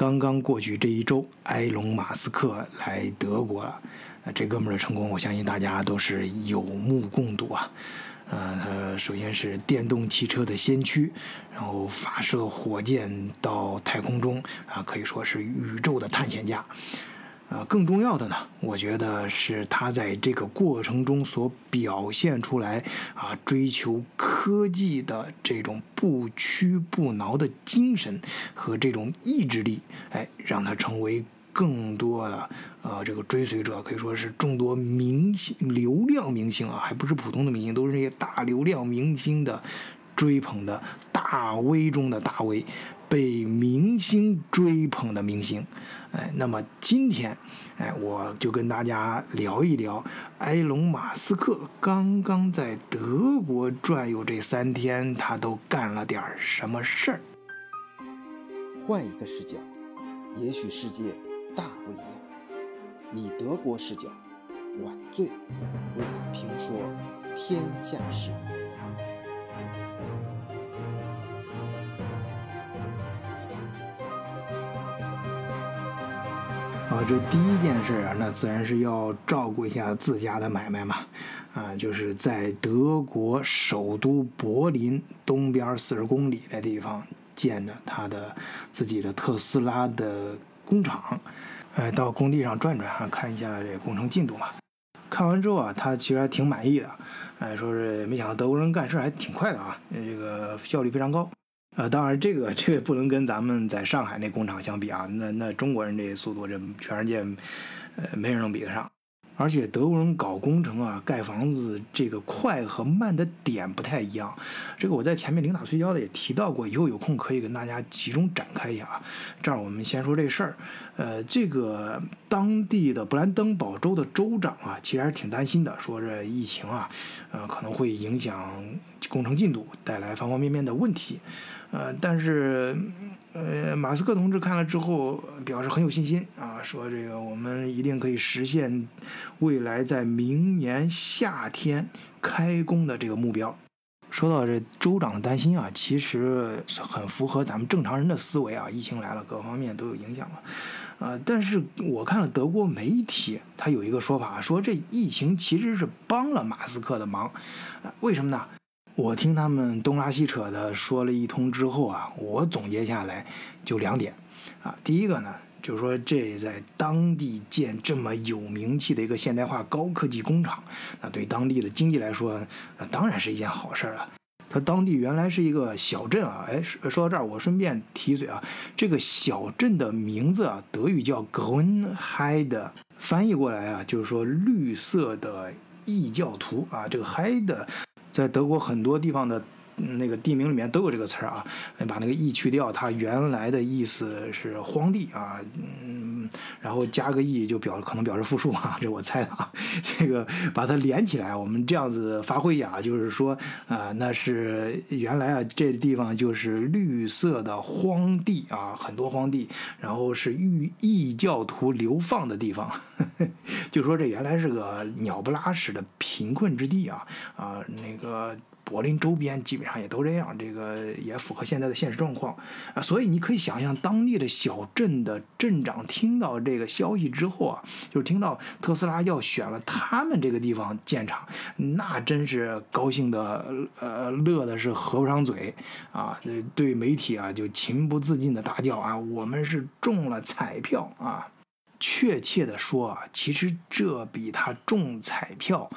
刚刚过去这一周，埃隆·马斯克来德国了，这哥们儿的成功，我相信大家都是有目共睹啊。他首先是电动汽车的先驱，然后发射火箭到太空中啊，可以说是宇宙的探险家。更重要的呢，我觉得是他在这个过程中所表现出来啊，追求科技的这种不屈不挠的精神和这种意志力，哎，让他成为更多的这个追随者，可以说是众多明星、流量明星啊，还不是普通的明星，都是这些大流量明星的追捧的大 V 中的大 V。被明星追捧的明星，哎，那么今天，哎，我就跟大家聊一聊埃隆·马斯克刚刚在德国转悠这3天，他都干了点什么事儿。换一个视角，也许世界大不一样。以德国视角，晚醉为你评说天下事。这第一件事啊，那自然是要照顾一下自家的买卖嘛，啊，就是在德国首都柏林东边40公里的地方建的他的自己的特斯拉的工厂，到工地上转转啊，看一下这工程进度嘛。看完之后啊，他其实还挺满意的，说是没想到德国人干事还挺快的啊，这个效率非常高。当然这个不能跟咱们在上海那工厂相比啊，那中国人这速度，这全世界没人能比得上。而且德国人搞工程啊，盖房子这个快和慢的点不太一样，这个我在前面零打碎胶的也提到过，以后有空可以跟大家集中展开一下啊。这样我们先说这事儿，这个当地的勃兰登堡州的州长啊，其实还是挺担心的，说这疫情啊，可能会影响工程进度，带来方方面面的问题。但是，马斯克同志看了之后表示很有信心啊，说这个我们一定可以实现未来在明年夏天开工的这个目标。说到这州长的担心啊，其实很符合咱们正常人的思维啊，疫情来了，各方面都有影响了。但是我看了德国媒体，他有一个说法，说这疫情其实是帮了马斯克的忙，为什么呢？我听他们东拉西扯的说了一通之后啊，我总结下来就2点啊。第一个呢，就是说这在当地建这么有名气的一个现代化高科技工厂，那对当地的经济来说，那当然是一件好事了。它当地原来是一个小镇啊，哎，说到这儿我顺便提嘴啊，这个小镇的名字啊，德语叫 Grünheide， 翻译过来啊，就是说绿色的异教徒啊，这个 Heide。在德国很多地方的那个地名里面都有这个词啊，把那个“意”去掉，它原来的意思是荒地啊，然后加个“意”就可能表示复数啊，这我猜的啊。这个把它连起来，我们这样子发挥呀，就是说那是原来啊这地方就是绿色的荒地啊，很多荒地，然后是异教徒流放的地方。就说这原来是个鸟不拉屎的贫困之地啊，那个柏林周边基本上也都这样，这个也符合现在的现实状况啊。所以你可以想象，当地的小镇的镇长听到这个消息之后啊，就是听到特斯拉要选了他们这个地方建厂，那真是高兴的乐的是合不上嘴啊，对媒体啊就情不自禁的大叫啊，我们是中了彩票啊。确切的说啊，其实这比他中彩票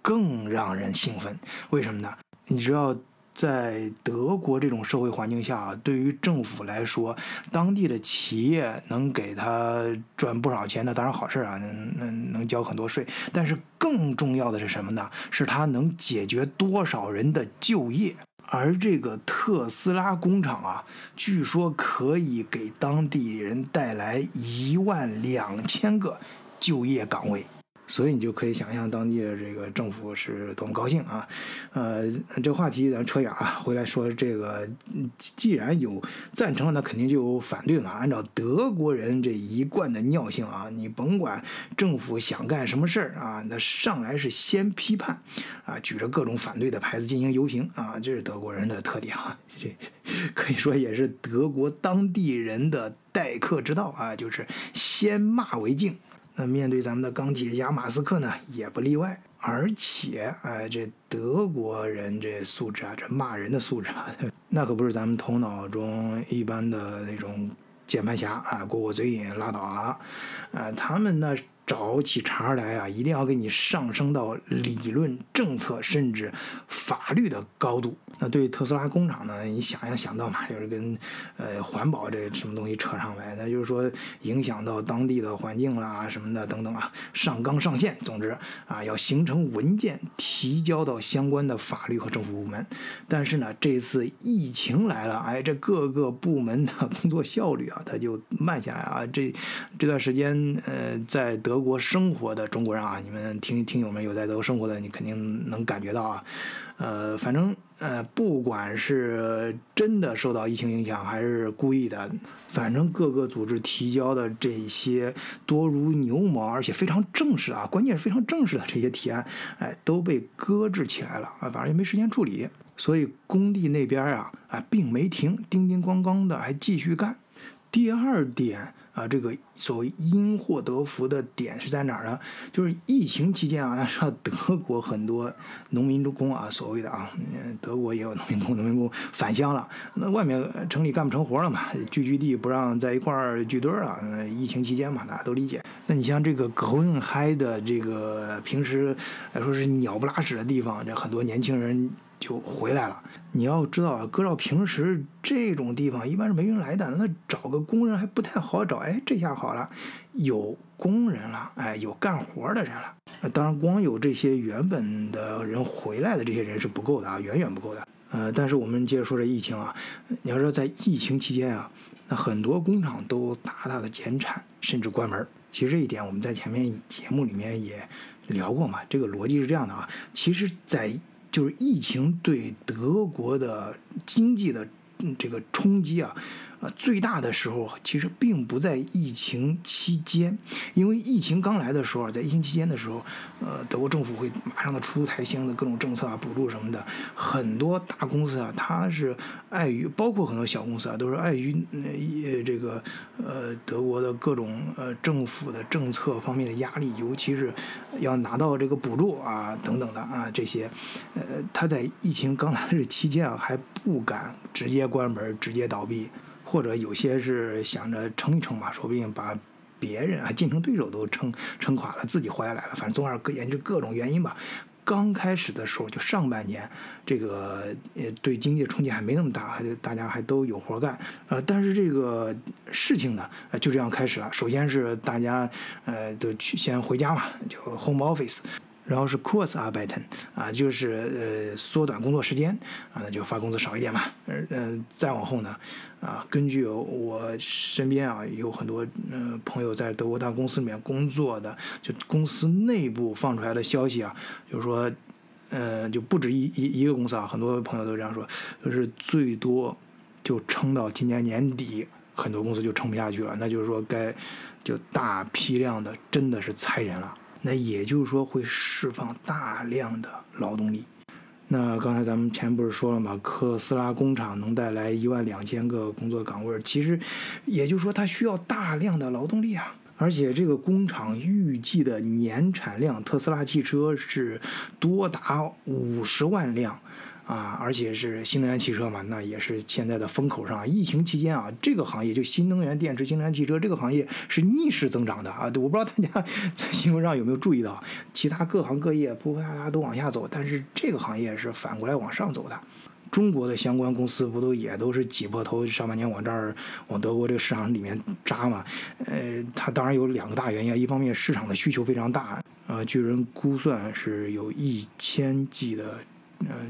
更让人兴奋。为什么呢？你知道在德国这种社会环境下啊，对于政府来说，当地的企业能给他赚不少钱，那当然好事啊，能交很多税。但是更重要的是什么呢？是他能解决多少人的就业。而这个特斯拉工厂啊，据说可以给当地人带来12000个就业岗位。所以你就可以想象当地的这个政府是多么高兴啊！这话题咱扯远啊，回来说这个，既然有赞成，那肯定就有反对嘛。按照德国人这一贯的尿性啊，你甭管政府想干什么事儿啊，那上来是先批判啊，举着各种反对的牌子进行游行啊，这是德国人的特点啊，这可以说也是德国当地人的待客之道啊，就是先骂为敬。那面对咱们的钢铁侠马斯克呢，也不例外。而且，这德国人这素质啊，这骂人的素质啊，那可不是咱们头脑中一般的那种键盘侠啊，过过嘴瘾拉倒啊。他们呢找起茬来啊，一定要给你上升到理论、政策甚至法律的高度。那对特斯拉工厂呢，你想到嘛，就是跟环保这什么东西扯上来，那就是说影响到当地的环境啦什么的等等啊，上纲上线。总之啊，要形成文件提交到相关的法律和政府部门。但是呢，这次疫情来了，哎，这各个部门的工作效率啊，它就慢下来啊。这段时间，在德国生活的中国人啊，你们听友们有在德国生活的，你肯定能感觉到啊。反正不管是真的受到疫情影响还是故意的，反正各个组织提交的这些多如牛毛而且非常正式啊，关键是非常正式的这些提案，哎，都被搁置起来了啊，反正也没时间处理，所以工地那边啊并没停，叮叮咣咣的还继续干。第二点啊，这个所谓因祸得福的点是在哪儿呢？就是疫情期间啊，德国很多农民工啊，所谓的啊，德国也有农民工返乡了，那外面城里干不成活了嘛，聚地不让在一块儿聚堆了，疫情期间嘛，大家都理解。那你像这个 Grünheide 的这个平时来说是鸟不拉屎的地方，这很多年轻人就回来了。你要知道啊，搁到平时这种地方一般是没人来的，那找个工人还不太好找。哎，这下好了，有工人了，哎，有干活的人了。当然，光有这些原本的人回来的这些人是不够的啊，远远不够的。但是我们接着说这疫情啊，你要知道在疫情期间啊，那很多工厂都大的减产甚至关门。其实这一点我们在前面节目里面也聊过嘛，这个逻辑是这样的啊，其实在就是疫情对德国的经济的这个冲击啊，最大的时候其实并不在疫情期间，因为疫情刚来的时候，在疫情期间的时候，德国政府会马上的出台相应的各种政策啊、补助什么的，很多大公司啊，它是碍于，包括很多小公司啊，都是碍于这个德国的各种政府的政策方面的压力，尤其是要拿到这个补助啊等等的啊这些，它在疫情刚来的期间啊，还不敢直接关门、直接倒闭。或者有些是想着撑一撑嘛，说不定把别人啊竞争对手都撑垮了，自己活下来了。反正总而言之各种原因吧。刚开始的时候就上半年，这个对经济冲击还没那么大，大家还都有活干。但是这个事情呢，就这样开始了。首先是大家都去先回家嘛，就 home office。然后是 Kurzarbeiten 啊，就是缩短工作时间啊，那就发工资少一点嘛。再往后呢，啊，根据我身边啊有很多朋友在德国大公司里面工作的，就公司内部放出来的消息啊，就是说，就不止一个公司啊，很多朋友都这样说，就是最多就撑到今年年底，很多公司就撑不下去了，那就是说该就大批量的真的是裁人了。那也就是说会释放大量的劳动力。那刚才咱们前不是说了嘛，特斯拉工厂能带来12000个工作岗位，其实也就是说它需要大量的劳动力啊。而且这个工厂预计的年产量，特斯拉汽车是多达50万辆。啊，而且是新能源汽车嘛，那也是现在的风口上。疫情期间啊，这个行业就新能源电池、新能源汽车这个行业是逆势增长的啊。我不知道大家在新闻上有没有注意到，其他各行各业扑啪啪都往下走，但是这个行业是反过来往上走的。中国的相关公司不都也都是挤破头上半年往德国这个市场里面扎嘛？它当然有两个大原因，一方面市场的需求非常大，据人估算是有1000G的。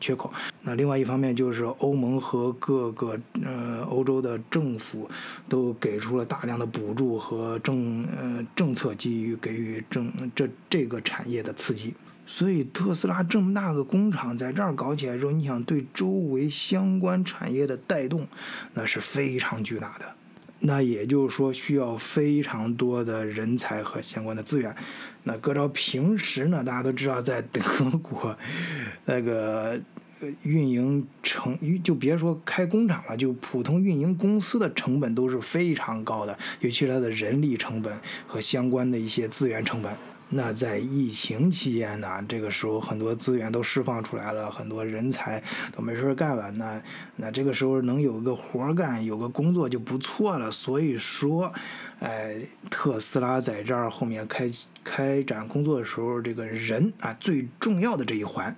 缺口。那另外一方面就是欧盟和各个欧洲的政府都给出了大量的补助和政策，基于给予这个产业的刺激。所以特斯拉这么大个工厂在这儿搞起来之后，你想对周围相关产业的带动，那是非常巨大的。那也就是说需要非常多的人才和相关的资源。那搁着平时呢，大家都知道在德国那个运营成，就别说开工厂了，就普通运营公司的成本都是非常高的，尤其是它的人力成本和相关的一些资源成本。那在疫情期间呢，这个时候很多资源都释放出来了，很多人才都没事干了，那这个时候能有个活干，有个工作就不错了。所以说特斯拉在这儿后面开展工作的时候，这个人啊最重要的这一环，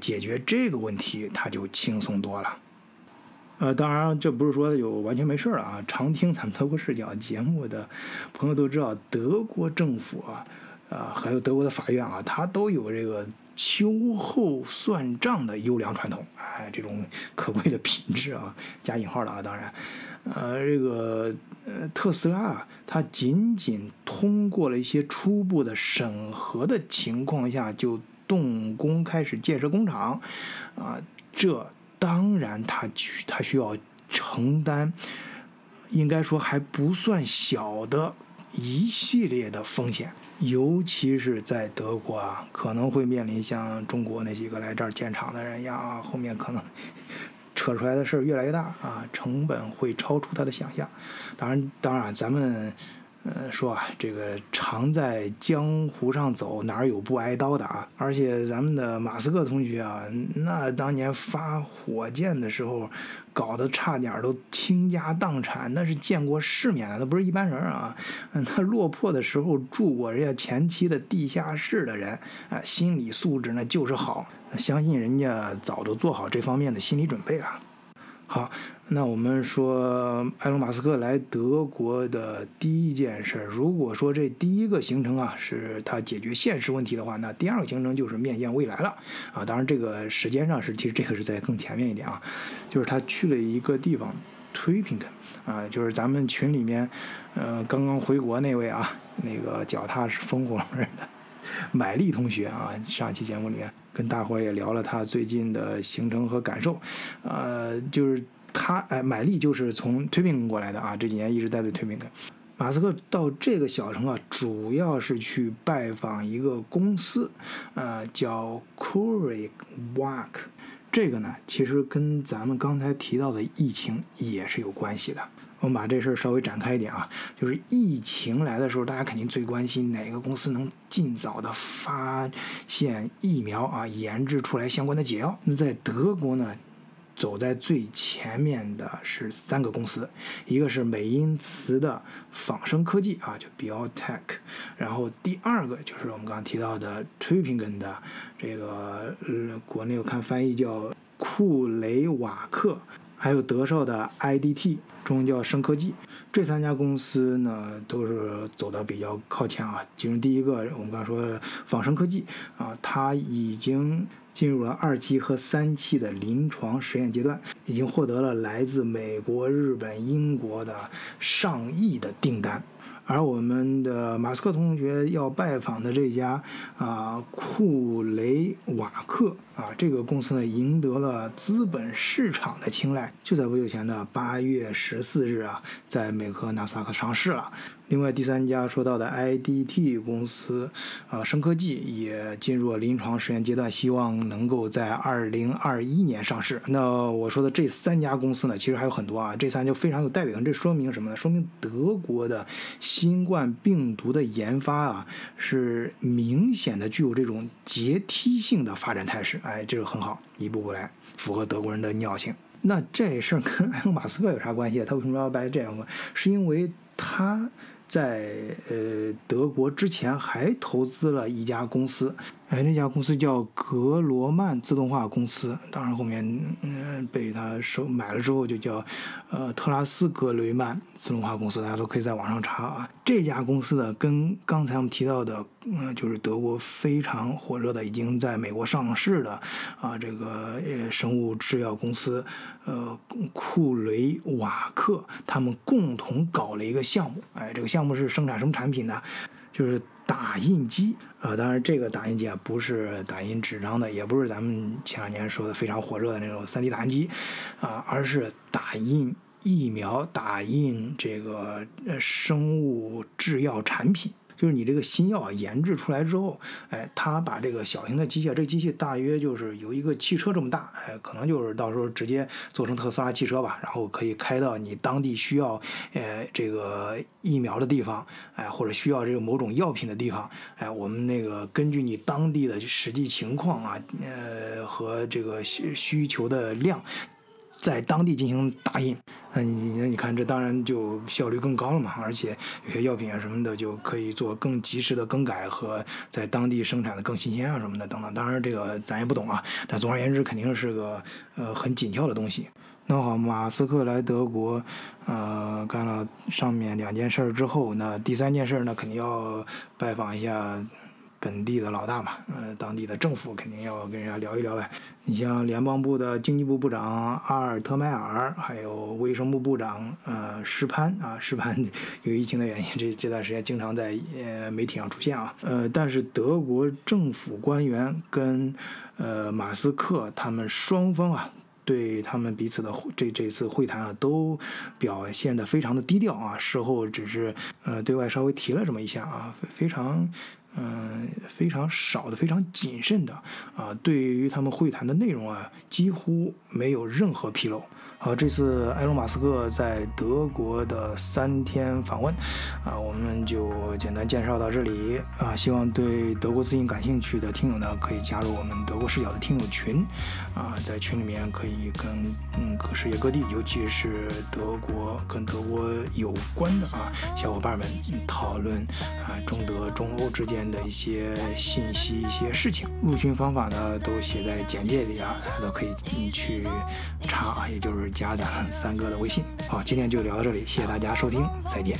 解决这个问题它就轻松多了。当然这不是说有完全没事了啊，常听咱们德国视角节目的朋友都知道，德国政府啊还有德国的法院啊，它都有这个秋后算账的优良传统，这种可贵的品质啊，加引号了啊。当然，特斯拉啊，它仅仅通过了一些初步的审核的情况下，就动工开始建设工厂啊，这当然它需要承担，应该说还不算小的一系列的风险。尤其是在德国啊，可能会面临像中国那几个来这儿建厂的人一样啊，后面可能扯出来的事儿越来越大啊，成本会超出他的想象。当然，咱们说啊，这个常在江湖上走，哪有不挨刀的啊？而且咱们的马斯克同学啊，那当年发火箭的时候，搞得差点都倾家荡产，那是见过世面的，那不是一般人啊。那落魄的时候住过人家前妻的地下室的人，心理素质呢就是好，相信人家早都做好这方面的心理准备了。好，那我们说埃隆·马斯克来德国的第一件事，如果说这第一个行程啊是他解决现实问题的话，那第二个行程就是面向未来了啊。当然这个时间上其实这个是在更前面一点啊，就是他去了一个地方推平根啊，就是咱们群里面刚刚回国那位啊，那个脚踏是风火轮的买力同学啊，上期节目里面跟大伙儿也聊了他最近的行程和感受，就是他买力就是从推平根过来的啊，这几年一直待在推平根。马斯克到这个小城啊，主要是去拜访一个公司，叫 Curevac。这个呢，其实跟咱们刚才提到的疫情也是有关系的。我们把这事儿稍微展开一点啊，就是疫情来的时候，大家肯定最关心哪个公司能尽早的发现疫苗啊，研制出来相关的解药。那在德国呢，走在最前面的是三个公司，一个是美因茨的仿生科技啊，就 Biotech， 然后第二个就是我们刚刚提到的推平根的这个国内我看翻译叫库雷瓦克，还有德绍的 IDT 中叫生科技。这三家公司呢都是走得比较靠前啊。其中第一个我们刚说的仿生科技啊，它已经进入了2期和3期的临床实验阶段，已经获得了来自美国、日本、英国的上亿的订单。而我们的马斯克同学要拜访的这家库雷瓦克啊，这个公司呢赢得了资本市场的青睐，就在不久前的8月14日啊，在美国纳斯达克上市了。另外第三家说到的 IDT 公司生科技也进入了临床实验阶段，希望能够在2021年上市。那我说的这三家公司呢，其实还有很多啊，这三家非常有代表性。这说明什么呢？说明德国的新冠病毒的研发啊，是明显的具有这种阶梯性的发展态势，这个很好，一步步来，符合德国人的尿性。那这事儿跟埃隆·马斯克有啥关系？他为什么要掰这样？是因为他在德国之前还投资了一家公司，那家公司叫格罗曼自动化公司，当然后面被他买了之后就叫特拉斯格雷曼自动化公司，大家都可以在网上查啊。这家公司呢，跟刚才我们提到的，就是德国非常火热的，已经在美国上市的啊，这个生物制药公司库雷瓦克，他们共同搞了一个项目，哎，这个项目是生产什么产品呢？就是打印机啊，当然这个打印机啊不是打印纸张的，也不是咱们前两年说的非常火热的那种 3D 打印机啊，而是打印疫苗、打印这个生物制药产品。就是你这个新药研制出来之后，哎，他把这个小型的机械，这机械大约就是有一个汽车这么大，哎，可能就是到时候直接做成特斯拉汽车吧，然后可以开到你当地需要，这个疫苗的地方，哎，或者需要这个某种药品的地方，哎，我们那个根据你当地的实际情况啊，和这个需求的量，在当地进行打印，那你看这当然就效率更高了嘛，而且有些药品啊什么的就可以做更及时的更改和在当地生产的更新鲜啊什么的等等，当然这个咱也不懂啊，但总而言之肯定是个很紧俏的东西。那好，马斯克来德国，干了上面两件事之后，那第三件事呢肯定要拜访一下本地的老大嘛，当地的政府肯定要跟人家聊一聊呗。你像联邦部的经济部部长阿尔特迈尔，还有卫生部部长施潘啊，施潘由于疫情的原因，这段时间经常在媒体上出现啊。但是德国政府官员跟马斯克他们双方啊，对他们彼此的这次会谈啊，都表现得非常的低调啊，事后只是对外稍微提了这么一下啊，非常少的、非常谨慎的啊，对于他们会谈的内容啊，几乎没有任何纰漏。好，这次埃隆·马斯克在德国的3天访问啊，我们就简单介绍到这里啊。希望对德国资讯感兴趣的听友呢，可以加入我们德国视角的听友群啊，在群里面可以跟世界各地，尤其是跟德国有关的啊小伙伴们讨论啊中德、中欧之间的一些信息、一些事情。入群方法呢都写在简介里啊，大家都可以去查，也就是加咱三哥的微信。好，今天就聊到这里，谢谢大家收听，再见。